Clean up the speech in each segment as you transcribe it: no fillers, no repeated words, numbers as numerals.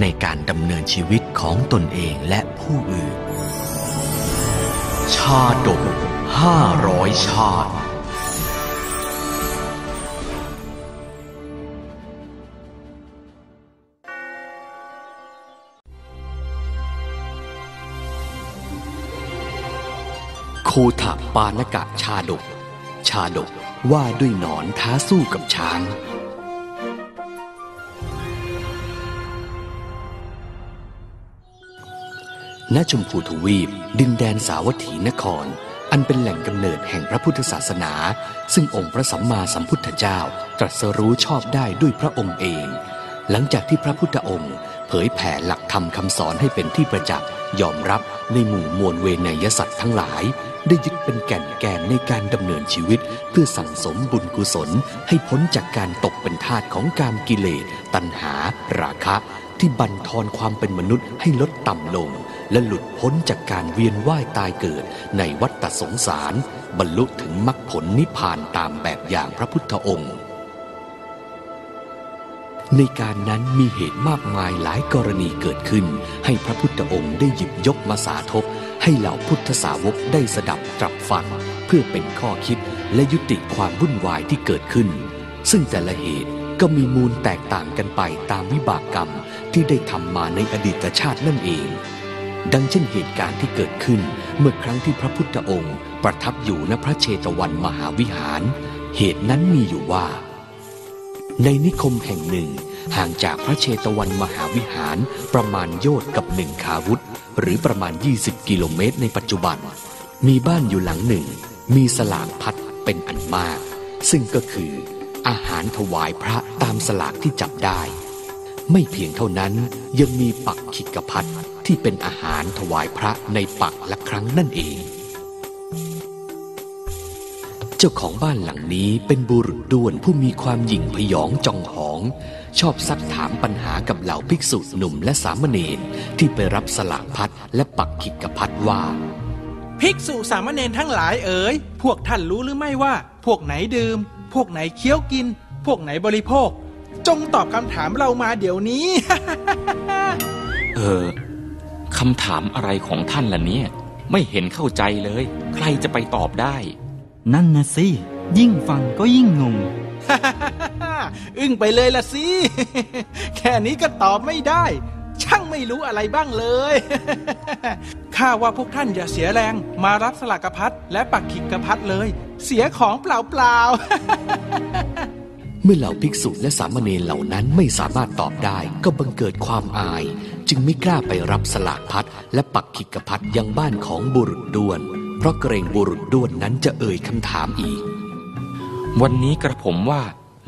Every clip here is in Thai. ในการดำเนินชีวิตของตนเองและผู้อื่นชาดก500ชาดกโคถปานกะชาดกชาดกว่าด้วยหนอนท้าสู้กับช้างณ ชมพูทวีปดินแดนสาวัตถีนครอันเป็นแหล่งกำเนิดแห่งพระพุทธศาสนาซึ่งองค์พระสัมมาสัมพุทธเจ้าตรัสรู้ชอบได้ด้วยพระองค์เองหลังจากที่พระพุทธองค์เผยแผ่หลักธรรมคำสอนให้เป็นที่ประจักษ์ยอมรับในหมู่มวลเวไนยสัตว์ทั้งหลายได้ยึดเป็นแก่นในการดำเนินชีวิตเพื่อสั่งสมบุญกุศลให้พ้นจากการตกเป็นทาสของกามกิเลสตัณหาราคะที่บั่นทอนความเป็นมนุษย์ให้ลดต่ำลงและหลุดพ้นจากการเวียนว่ายตายเกิดในวัฏสงสารบรรลุถึงมรรคผลนิพพานตามแบบอย่างพระพุทธองค์ในการนั้นมีเหตุมากมายหลายกรณีเกิดขึ้นให้พระพุทธองค์ได้หยิบยกมาสาธกให้เหล่าพุทธสาวกได้สดับตรับฟังเพื่อเป็นข้อคิดและยุติความวุ่นวายที่เกิดขึ้นซึ่งแต่ละเหตุก็มีมูลแตกต่างกันไปตามวิบากกรรมที่ได้ทำมาในอดีตชาตินั่นเองดังเช่นเหตุการณ์ที่เกิดขึ้นเมื่อครั้งที่พระพุทธองค์ประทับอยู่ณพระเชตวันมหาวิหารเหตุนั้นมีอยู่ว่าในนิคมแห่งหนึ่งห่างจากพระเชตวันมหาวิหารประมาณโยชน์กับหนึ่งคาวุธหรือประมาณ20กิโลเมตรในปัจจุบันมีบ้านอยู่หลังหนึ่งมีสลากพัดเป็นอันมากซึ่งก็คืออาหารถวายพระตามสลากที่จับได้ไม่เพียงเท่านั้นยังมีปักขิกภัทที่เป็นอาหารถวายพระในปักละครั้งนั่นเองเจ้าของบ้านหลังนี้เป็นบุรุษด้วนผู้มีความหยิ่งพยองจองหองชอบซักถามปัญหากับเหล่าภิกษุหนุ่มและสามเณรที่ไปรับสลากพัดและปักขิกภัทว่าภิกษุสามเณรทั้งหลายเอ๋ยพวกท่านรู้หรือไม่ว่าพวกไหนดื่มพวกไหนเคี้ยวกินพวกไหนบริโภคจงตอบคำถามเรามาเดี๋ยวนี้ คำถามอะไรของท่านล่ะเนี่ยไม่เห็นเข้าใจเลยใครจะไปตอบได้นั่นนะสิยิ่งฟังก็ยิ่งงง อึ้งไปเลยล่ะสิ แค่นี้ก็ตอบไม่ได้ช่างไม่รู้อะไรบ้างเลย ข้าว่าพวกท่านอย่าเสียแรงมารับสลากพัดและปักขิกภัทเลยเสียของเปล่าๆ เมื่อเหล่าภิกษุและสามเณรเหล่านั้นไม่สามารถตอบได้ก็บังเกิดความอายจึงไม่กล้าไปรับสลากพัดและปักขิกภัทยังบ้านของบุรุษด้วนเพราะเกรงบุรุษด้วนนั้นจะเอ่ยคำถามอีกวันนี้กระผมว่า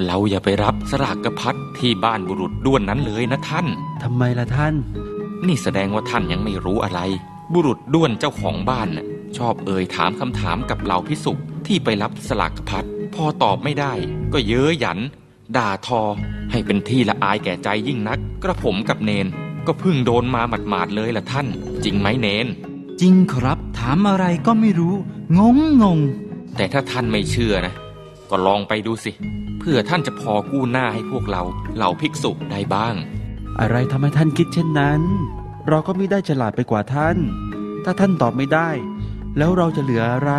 เราอย่าไปรับสลากพัดที่บ้านบุรุษด้วนนั้นเลยนะท่านทำไมล่ะท่านนี่แสดงว่าท่านยังไม่รู้อะไรบุรุษด้วนเจ้าของบ้านชอบเอ่ยถามคำถามกับเหล่าภิกษุที่ไปรับสลากพัดพอตอบไม่ได้ก็เย้ยหยันด่าทอให้เป็นที่ละอายแก่ใจยิ่งนักกระผมกับเนนก็เพิ่งโดนมาหมาดๆเลยล่ะท่านจริงไหมเนนจริงครับถามอะไรก็ไม่รู้งงแต่ถ้าท่านไม่เชื่อนะก็ลองไปดูสิเพื่อท่านจะพอกู้หน้าให้พวกเราเหล่าภิกษุได้บ้างอะไรทำให้ท่านคิดเช่นนั้นเราก็ไม่ได้ฉลาดไปกว่าท่านถ้าท่านตอบไม่ได้แล้วเราจะเหลืออะไร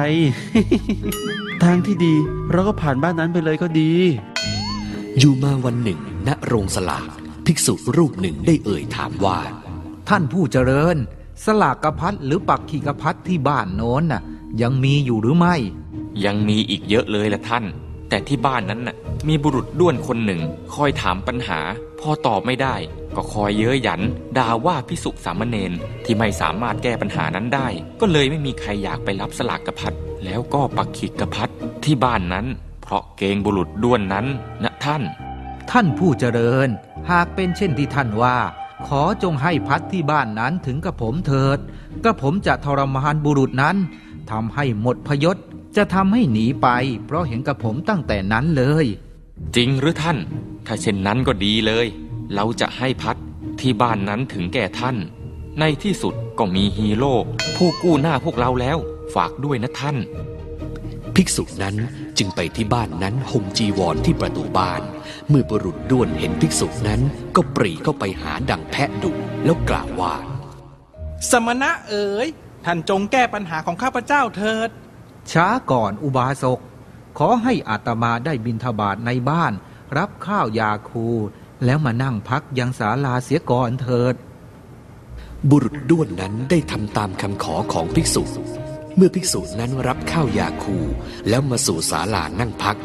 ทางที่ดีเราก็ผ่านบ้านนั้นไปเลยก็ดีอยู่มาวันหนึ่งณโรงสลากภิกษุรูปหนึ่งได้เอ่ยถามว่าท่านผู้เจริญสลากพัดหรือปักขิกภัทที่บ้านโน้นน่ะยังมีอยู่หรือไม่ยังมีอีกเยอะเลยล่ะท่านแต่ที่บ้านนั้นน่ะมีบุรุษด้วนคนหนึ่งคอยถามปัญหาพอตอบไม่ได้ก็คอยเย้ยหยันด่าว่าภิกษุสามเณรที่ไม่สามารถแก้ปัญหานั้นได้ก็เลยไม่มีใครอยากไปรับสลากพัดแล้วก็ปักขิกภัทที่บ้านนั้นเพราะเกรงบุรุษด้วนนั้นนะท่านผู้เจริญหากเป็นเช่นที่ท่านว่า ขอจงให้พัดที่บ้านนั้นถึงกับผมเถิดกระผมจะทรมานบุรุษนั้นทำให้หมดพยศจะทำให้หนีไปเพราะเห็นกับผมตั้งแต่นั้นเลยจริงหรือท่านถ้าเช่นนั้นก็ดีเลยเราจะให้พัดที่บ้านนั้นถึงแก่ท่านในที่สุดก็มีฮีโร่ผู้กู้หน้าพวกเราแล้วฝากด้วยนะท่านภิกษุนั้นจึงไปที่บ้านนั้นห่มจีวรที่ประตูบ้านเมื่อบุรุษด้วนเห็นภิกษุนั้นก็ปรีเข้าไปหาดังแพะดุแล้วกล่าวว่าสมณะเอ๋ยท่านจงแก้ปัญหาของข้าพเจ้าเถิดช้าก่อนอุบาสกขอให้อาตมาได้บิณฑบาตในบ้านรับข้าวยาคูแล้วมานั่งพักยังศาลาเสียก่อนเถิดบุรุษด้วนนั้นได้ทำตามคำขอของภิกษุเมื่อภิกษุนั้นรับข้าวยาคูแล้วมาสู่ศาลานั่งพัก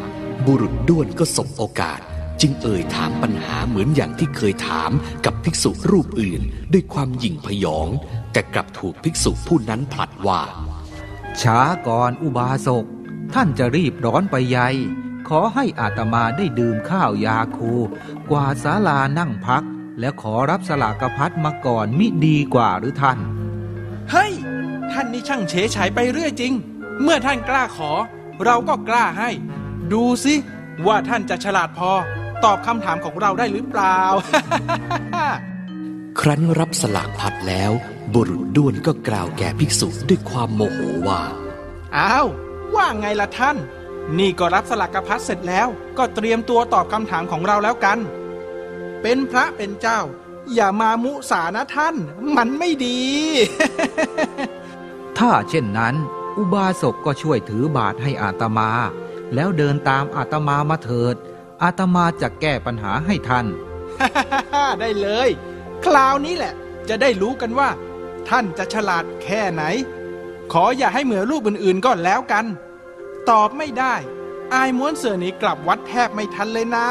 บุรุษด้วนก็สบโอกาสจึงเอ่ยถามปัญหาเหมือนอย่างที่เคยถามกับภิกษุรูปอื่นด้วยความหยิ่งพยองแต่กลับถูกภิกษุผู้นั้นผลัดว่าช้าก่อนอุบาสกท่านจะรีบร้อนไปใหญ่ขอให้อาตมาได้ดื่มข้าวยาคูกว่าศาลานั่งพักและขอรับสลากพัดมาก่อนมิดีกว่าหรือท่านเฮ้ยท่านนี่ช่างเฉยเฉยไปเรื่อยจริงเมื่อท่านกล้าขอเราก็กล้าให้ดูสิว่าท่านจะฉลาดพอตอบคำถามของเราได้หรือเปล่า ครั้นรับสลากพัดแล้วบุรุษด้วนก็กล่าวแก่ภิกษุด้วยความโมโหว่าอ้าวว่าไงล่ะท่านนี่ก็รับสลากพัดเสร็จแล้วก็เตรียมตัวตอบคำถามของเราแล้วกันเป็นพระเป็นเจ้าอย่ามามุสานะท่านมันไม่ดี ถ้าเช่นนั้นอุบาสกก็ช่วยถือบาตรให้อาตมาแล้วเดินตามอาตมามาเถิดอาตมาจะแก้ปัญหาให้ท่าน ได้เลยคราวนี้แหละจะได้รู้กันว่าท่านจะฉลาดแค่ไหนขออย่าให้เหมือนรูปอื่นๆก็แล้วกันตอบไม่ได้อายม้วนเสือหนีกลับวัดแทบไม่ทันเลยนะ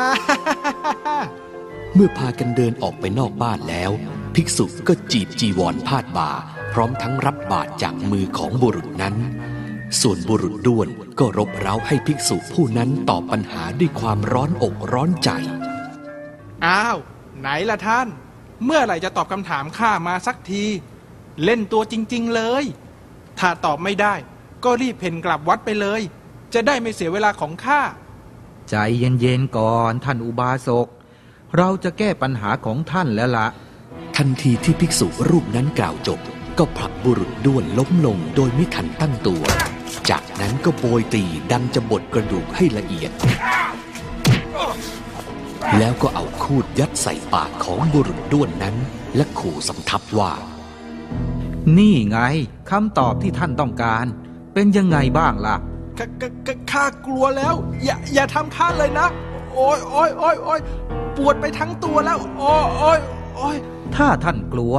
เมื่อพากันเดินออกไปนอกบ้านแล้วภิกษุก็จีบจีวรพาดบ่าพร้อมทั้งรับบาตรจากมือของบุรุษนั้นส่วนบุรุษด้วนก็รบเร้าให้ภิกษุผู้นั้นตอบปัญหาด้วยความร้อนอกร้อนใจอ้าวไหนล่ะท่านเมื่อไหร่จะตอบคำถามข้ามาสักทีเล่นตัวจริงๆเลยถ้าตอบไม่ได้ก็รีบเพ่นกลับวัดไปเลยจะได้ไม่เสียเวลาของข้าใจเย็นๆก่อนท่านอุบาสกเราจะแก้ปัญหาของท่านแล้วละทันทีที่ภิกษุรูปนั้นกล่าวจบก็ผลักบุรุษด้วนล้มลงโดยไม่ทันตั้งตัวจากนั้นก็โบยตีดังจะบดกระดูกให้ละเอียดแล้วก็เอาคูดยัดใส่ปากของบุรุษด้วนนั้นและขู่สำทับว่านี่ไงคำตอบที่ท่านต้องการเป็นยังไงบ้างล่ะข้ากลัวแล้วอย่าทำข้าเลยนะโอ๊ยโอ๊ยโอ๊ยโอ๊ยปวดไปทั้งตัวแล้วโอ๊ยโอ๊ยโอ๊ยถ้าท่านกลัว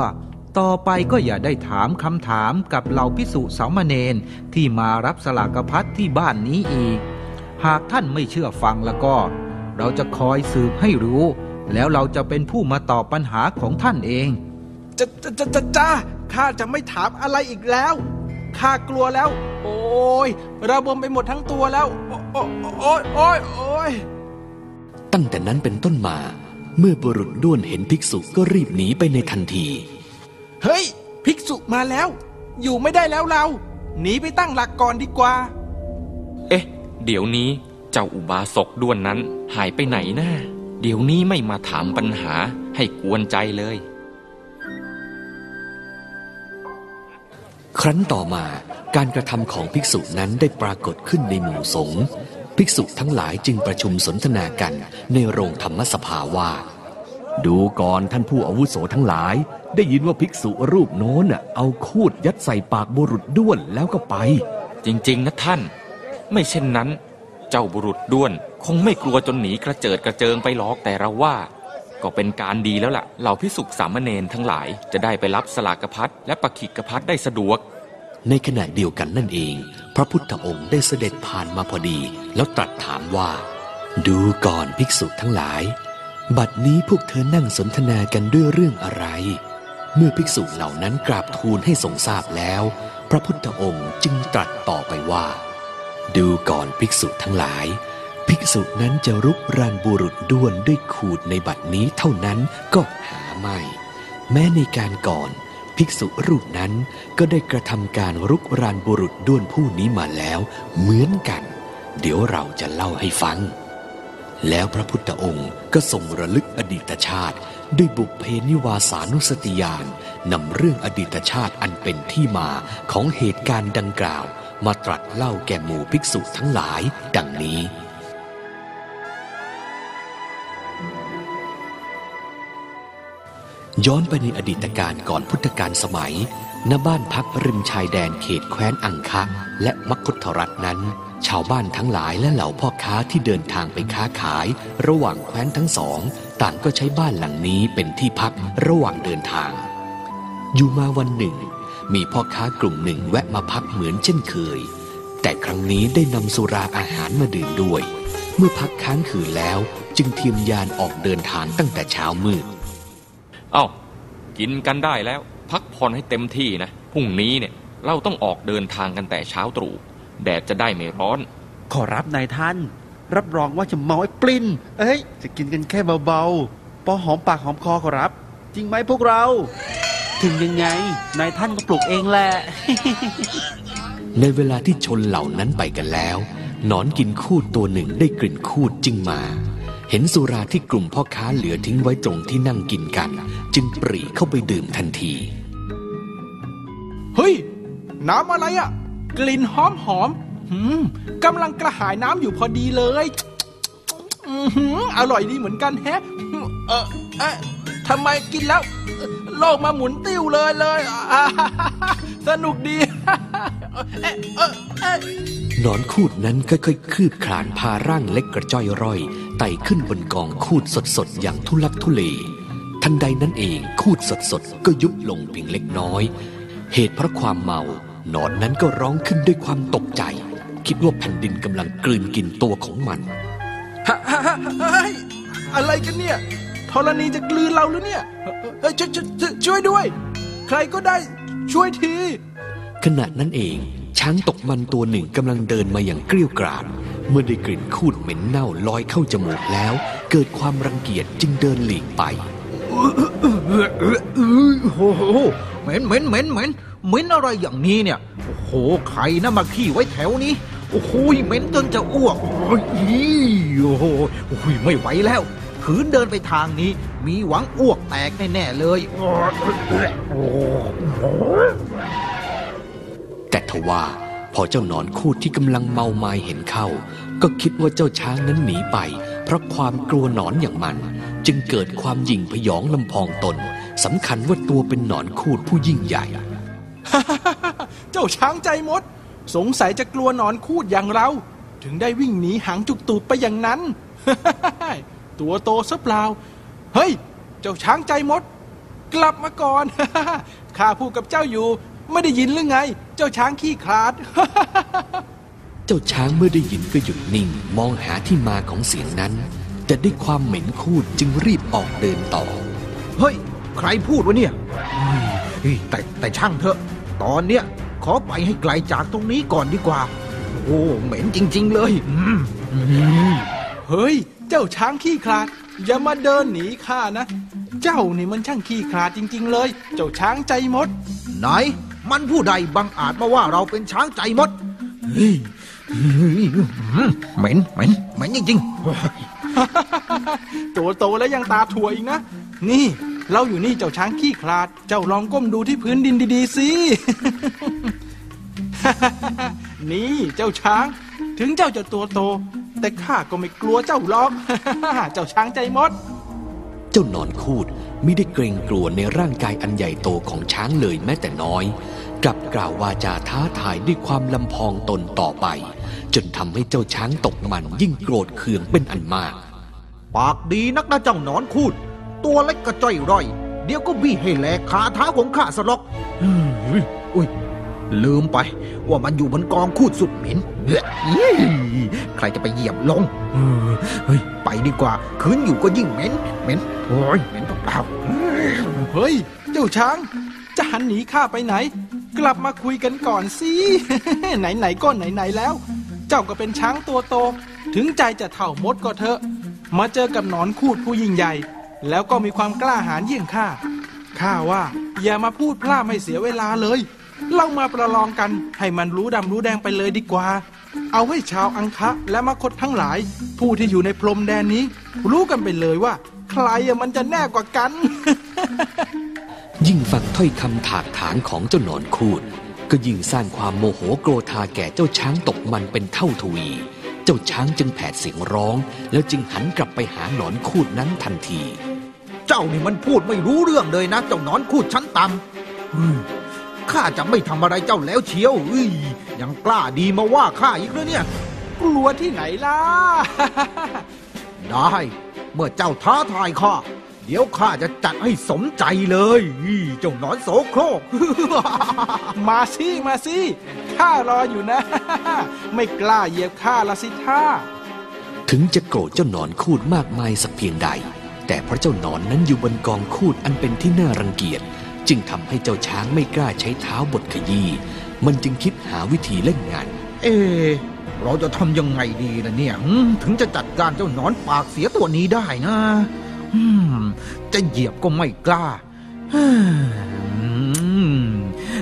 ต่อไปก็อย่าได้ถามคำถามกับเหล่าภิกษุสามเณรที่มารับสลากพัดที่บ้านนี้อีกหากท่านไม่เชื่อฟังแล้วก็เราจะคอยสืบให้รู้แล้วเราจะเป็นผู้มาตอบปัญหาของท่านเองจ้าข้าจะไม่ถามอะไรอีกแล้วข้ากลัวแล้วโอ๊ยระบมไปหมดทั้งตัวแล้วโอ๊ยโอ๊ยโอ๊ยโอ๊ยตั้งแต่นั้นเป็นต้นมาเมื่อบุรุษด้วนเห็นภิกษุก็รีบหนีไปในทันทีเฮ้ยภิกษุมาแล้วอยู่ไม่ได้แล้วเราหนีไปตั้งหลักก่อนดีกว่าเอ๊ะเดี๋ยวนี้เจ้าอุบาสกด้วนนั้นหายไปไหนนะเดี๋ยวนี้ไม่มาถามปัญหาให้กวนใจเลยครั้นต่อมาการกระทำของภิกษุนั้นได้ปรากฏขึ้นในหมู่สงฆ์ภิกษุทั้งหลายจึงประชุมสนทนากันในโรงธรรมสภาว่าดูก่อนท่านผู้อาวุโสทั้งหลายได้ยินว่าภิกษุรูปโน้นเอาคูดยัดใส่ปากบุรุษด้วนแล้วก็ไปจริงๆนะท่านไม่เช่นนั้นเจ้าบุรุษด้วนคงไม่กลัวจนหนีกระเจิดกระเจิงไปหรอกแต่เราว่าก็เป็นการดีแล้วล่ะเหล่าภิกษุสามเณรทั้งหลายจะได้ไปรับสลากพัดและปขิกพัดได้สะดวกในขณะเดียวกันนั่นเองพระพุทธองค์ได้เสด็จผ่านมาพอดีแล้วตรัสถามว่าดูก่อนภิกษุทั้งหลายบัดนี้พวกเธอนั่งสนทนากันด้วยเรื่องอะไรเมื่อภิกษุเหล่านั้นกราบทูลให้ทรงทราบแล้วพระพุทธองค์จึงตรัสต่อไปว่าดูก่อนภิกษุทั้งหลายภิกษุนั้นจะรุกรานบุรุษด้วนด้วยขูดในบัดนี้เท่านั้นก็หาไม่ แม้ในการก่อนภิกษุรูปนั้นก็ได้กระทำการรุกรานบุรุษด้วนผู้นี้มาแล้วเหมือนกันเดี๋ยวเราจะเล่าให้ฟังแล้วพระพุทธองค์ก็ทรงระลึกอดีตชาติด้วยบุพเพนิวาสานุสติญาณนำเรื่องอดีตชาติอันเป็นที่มาของเหตุการณ์ดังกล่าวมาตรัสเล่าแก่หมู่ภิกษุทั้งหลายดังนี้ย้อนไปในอดีตกาลก่อนพุทธกาลสมัยณบ้านพักริมชายแดนเขตแคว้นอังคะและมคธรัฐนั้นชาวบ้านทั้งหลายและเหล่าพ่อค้าที่เดินทางไปค้าขายระหว่างแคว้นทั้งสองต่างก็ใช้บ้านหลังนี้เป็นที่พักระหว่างเดินทางอยู่มาวันหนึ่งมีพ่อค้ากลุ่มหนึ่งแวะมาพักเหมือนเช่นเคยแต่ครั้งนี้ได้นำสุราอาหารมาดื่มด้วยเมื่อพักค้างคืนแล้วจึงเทียมยานออกเดินทางตั้งแต่เช้ามืดเอ้ากินกันได้แล้วพักผ่อนให้เต็มที่นะพรุ่งนี้เนี่ยเราต้องออกเดินทางกันแต่เช้าตรู่แดดจะได้ไม่ร้อนขอรับนายท่านรับรองว่าจะเมาไอ้ปลิ้นเอ้ยจะกินกันแค่เบาๆพอหอมปากหอมคอขอรับจริงไหมพวกเราถึงยังไงนายท่านก็ปลุกเองแหละ ในเวลาที่ชนเหล่านั้นไปกันแล้วหนอนกินคูดตัวหนึ่งได้กลิ่นคูดจึงมาเห็นสุราที่กลุ่มพ่อค้าเหลือทิ้งไว้ตรงที่นั่งกินกันจึงปรีเข้าไปดื่มทันทีเฮ้ยน้ำอะไรอ่ะกลิ่นหอมหอมกำลังกระหายน้ำอยู่พอดีเลยอร่อยดีเหมือนกันแฮะทำไมกินแล้วโลกมาหมุนติ้วเลยสนุกดีหนอนคูดนั้นค่อยๆคืบคลานพาร่างเล็กกระจ้อยร่อยไต่ขึ้นบนกองคูดสดๆอย่างทุลักทุเลทันใดนั้นเองคูดสดๆก็ยุบลงเพียงเล็กน้อยเหตุเพราะความเมาหนอนนั้นก็ร้องขึ้นด้วยความตกใจคิดว่าแผ่นดินกำลังกลืนกินตัวของมันอะไรกันเนี่ยธรณีจะกลืนเราหรือเนี่ยช่วยด้วยใครก็ได้ช่วยทีขณะนั้นเองช้างตกมันตัวหนึ่งกำลังเดินมาอย่างเกรี้ยวกราดเมื่อได้กลิ่นคูดเหม็นเน่าลอยเข้าจมูกแล้วเกิดความรังเกียจจึงเดินหลีกไปโอ้โหเหม็นอะไรอย่างนี้เนี่ยโอ้โหใครนะมาขี้ไว้แถวนี้โอ้โหเหม็นจนจะอ้วกโอ้โหไม่ไหวแล้วขืนเดินไปทางนี้มีหวังอ้วกแตกแน่ๆเลยแต่ทว่าพอเจ้าหนอนคูดที่กำลังเมามายเห็นเข้าก็คิดว่าเจ้าช้างนั้นหนีไปเพราะความกลัวหนอนอย่างมันจึงเกิดความหยิ่งพยองลำพองตนสำคัญว่าตัวเป็นหนอนคูดผู้ยิ่งใหญ่เจ้าช้างใจมดสงสัยจะกลัวหนอนคูดอย่างเราถึงได้วิ่งหนีหางจุกตูดไปอย่างนั้นตัวโตซะเปล่าเฮ้ยเจ้าช้างใจมดกลับมาก่อนข้าพูดกับเจ้าอยู่ไม่ได้ยินหรือไงเจ้าช้างขี้คลาดเจ้าช้างเมื่อได้ยินก็หยุดนิ่งมองหาที่มาของเสียงนั้นแต่ด้วยความเหม็นคูดจึงรีบออกเดินต่อเฮ้ยใครพูดวะเนี่ยแต่ช่างเถอะตอนเนี้ยขอไปให้ไกลจากตรงนี้ก่อนดีกว่าโอ้เหม็นจริงๆเลยเฮ้ยเจ้าช้างขี้คลาดอย่ามาเดินหนีข้านะเจ้านี่มันช่างขี้คลาดจริงๆเลยเจ้าช้างใจมดไหนมันผู้ใดบังอาจมาว่าเราเป็นช้างใจมดเหม็นจริงๆตัวโตแล้วยังตาถั่วอีกนะนี่เราอยู่นี่เจ้าช้างขี้คลาดเจ้าลองก้มดูที่พื้นดินดีๆสินี่เจ้าช้างถึงเจ้าจะตัวโตแต่ข้าก็ไม่กลัวเจ้าหรอกเจ้าช้างใจมดเจ้าหนอนคูดไม่ได้เกรงกลัวในร่างกายอันใหญ่โตของช้างเลยแม้แต่น้อยกลับกล่าววาจาท้าทายด้วยความลำพองตนต่อไปจนทำให้เจ้าช้างตกมันยิ่งโกรธเคืองเป็นอันมากปากดีนักนะเจ้าหนอนคูดตัวเล็กกระจ้อยร่อยเดี๋ยวก็บี้ให้แหลกขาเท้าของข้าสลอกอุ้ยลืมไปว่ามันอยู่บนกองคูดสุดเหม็นใครจะไปเหยียบลงไปดีกว่าคืนอยู่ก็ยิ่งเหม็นโอ้ยเหม็นเปล่าเฮ้ยเจ้าช้างจะหันหนีข้าไปไหนกลับมาคุยกันก่อนสิไหนก็ไหนแล้วเจ้าก็เป็นช้างตัวโตถึงใจจะเท่ามดก็เถอะมาเจอกับหนอนคูดผู้ยิ่งใหญ่แล้วก็มีความกล้าหาญยิ่งข้า ข้าว่าอย่ามาพูดพล่ามให้เสียเวลาเลยเรามาประลองกันให้มันรู้ดำรู้แดงไปเลยดีกว่าเอาให้ชาวอังคะและมคธทั้งหลายผู้ที่อยู่ในพรมแดนนี้รู้กันไปเลยว่าใครมันจะแน่กว่ากัน ยิ่งฟังถ้อยคำถากถางของเจ้าหนอนคูดก็ยิ่งสร้างความโมโหโกรธาแก่เจ้าช้างตกมันเป็นเท่าทวีเจ้าช้างจึงแผดเสียงร้องแล้วจึงหันกลับไปหาหนอนคูดนั้นทันทีเจ้านี่มันพูดไม่รู้เรื่องเลยนะเจ้าหนอนคูดชั้นต่ำข้าจะไม่ทำอะไรเจ้าแล้วเชียวยังกล้าดีมาว่าข้าอีกแล้วเนี่ยกลัวที่ไหนล่ะ ได้เมื่อเจ้าท้าทายข้าเดี๋ยวข้าจะจัดให้สมใจเลยเจ้าหนอนโสโครก มาสิข้ารออยู่นะ ไม่กล้าเหยียบข้าละสิท่าถึงจะโกรธเจ้าหนอนคูดมากมายสักเพียงใดแต่เพราะเจ้าหนอนนั้นอยู่บนกองคูดอันเป็นที่น่ารังเกียจจึงทำให้เจ้าช้างไม่กล้าใช้เท้าบดขยี้มันจึงคิดหาวิธีเล่นงานเราจะทำยังไงดีล่ะเนี่ยถึงจะจัดการเจ้าหนอนปากเสียตัวนี้ได้นะจะเหยียบก็ไม่กล้า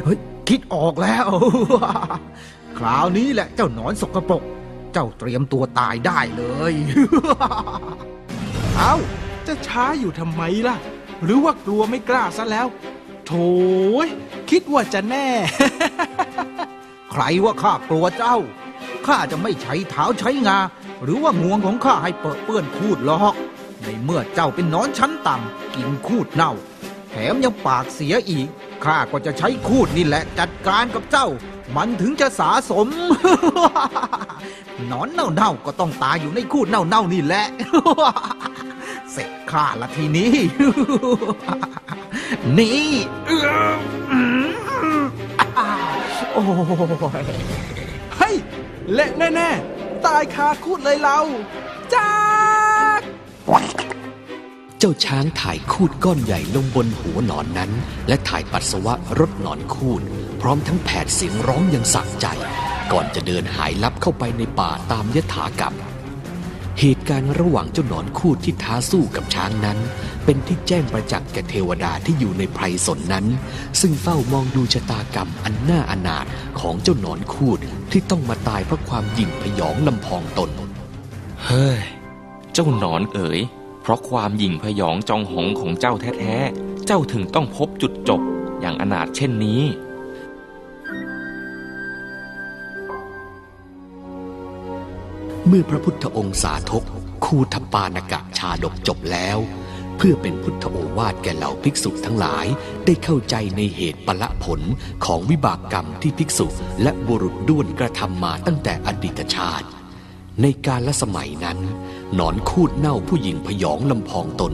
เฮ้ยคิดออกแล้วคราวนี้แหละเจ้าหนอนสกปรกเจ้าเตรียมตัวตายได้เลยเอ้าจะช้าอยู่ทำไมล่ะหรือว่ากลัวไม่กล้าซะแล้วโถยคิดว่าจะแน่ ใครว่าข้ากลัวเจ้าข้าจะไม่ใช้เท้าใช้งาหรือว่างวงของข้าให้เปิดเปื้อนคูดหรอกในเมื่อเจ้าเป็นนอนชั้นต่ำกินคูดเน่าแถมยังปากเสียอีกข้าก็จะใช้คูดนี่แหละจัดการกับเจ้ามันถึงจะสะสม นอนเน่าๆก็ต้องตายอยู่ในคูดเน่าๆนี่แหละ เสร็จข้าละทีนี้ นี่โอ้ยเฮ้ยเละแน่ๆตายคาคูดเลยเราจ้าเจ้าช้างถ่ายคูดก้อนใหญ่ลงบนหัวหนอนนั้นและถ่ายปัสสาวะรดหนอนคูดพร้อมทั้งแผดเสียงร้องอย่างสะใจก่อนจะเดินหายลับเข้าไปในป่าตามยถากรรมเหตุการณ์ระหว่างเจ้าหนอนคูดที่ท้าสู้กับช้างนั้นเป็นที่แจ้งประจักษ์แก่เทวดาที่อยู่ในไพรสนนั้นซึ่งเฝ้ามองดูชะตากรรมอันน่าอนาถของเจ้าหนอนคูดที่ต้องมาตายเพราะความหยิ่งพยองลำพองตนเฮ้ยเจ้าหนอนเอ๋ยเพราะความหยิ่งพยองจองหองของเจ้าแท้ๆเจ้าถึงต้องพบจุดจบอย่างอนาถเช่นนี้เมื่อพระพุทธองค์สาธกคูทปานกะชาดกจบแล้วเพื่อเป็นพุทธโอวาทแก่เหล่าภิกษุทั้งหลายได้เข้าใจในเหตุปละผลของวิบากกรรมที่ภิกษุและบุรุษด้วนกระทำมาตั้งแต่อดีตชาติในกาลสมัยนั้นหนอนคูดเน่าผู้หญิงพยองลำพองตน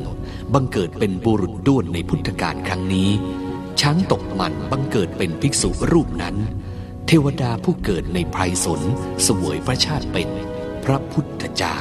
บังเกิดเป็นบุรุษด้วนในพุทธกาลครั้งนี้ช้างตกมันบังเกิดเป็นภิกษุรูปนั้นเทวดาผู้เกิดในไพรสนเสวยพระชาติเป็นพระพุทธเจ้า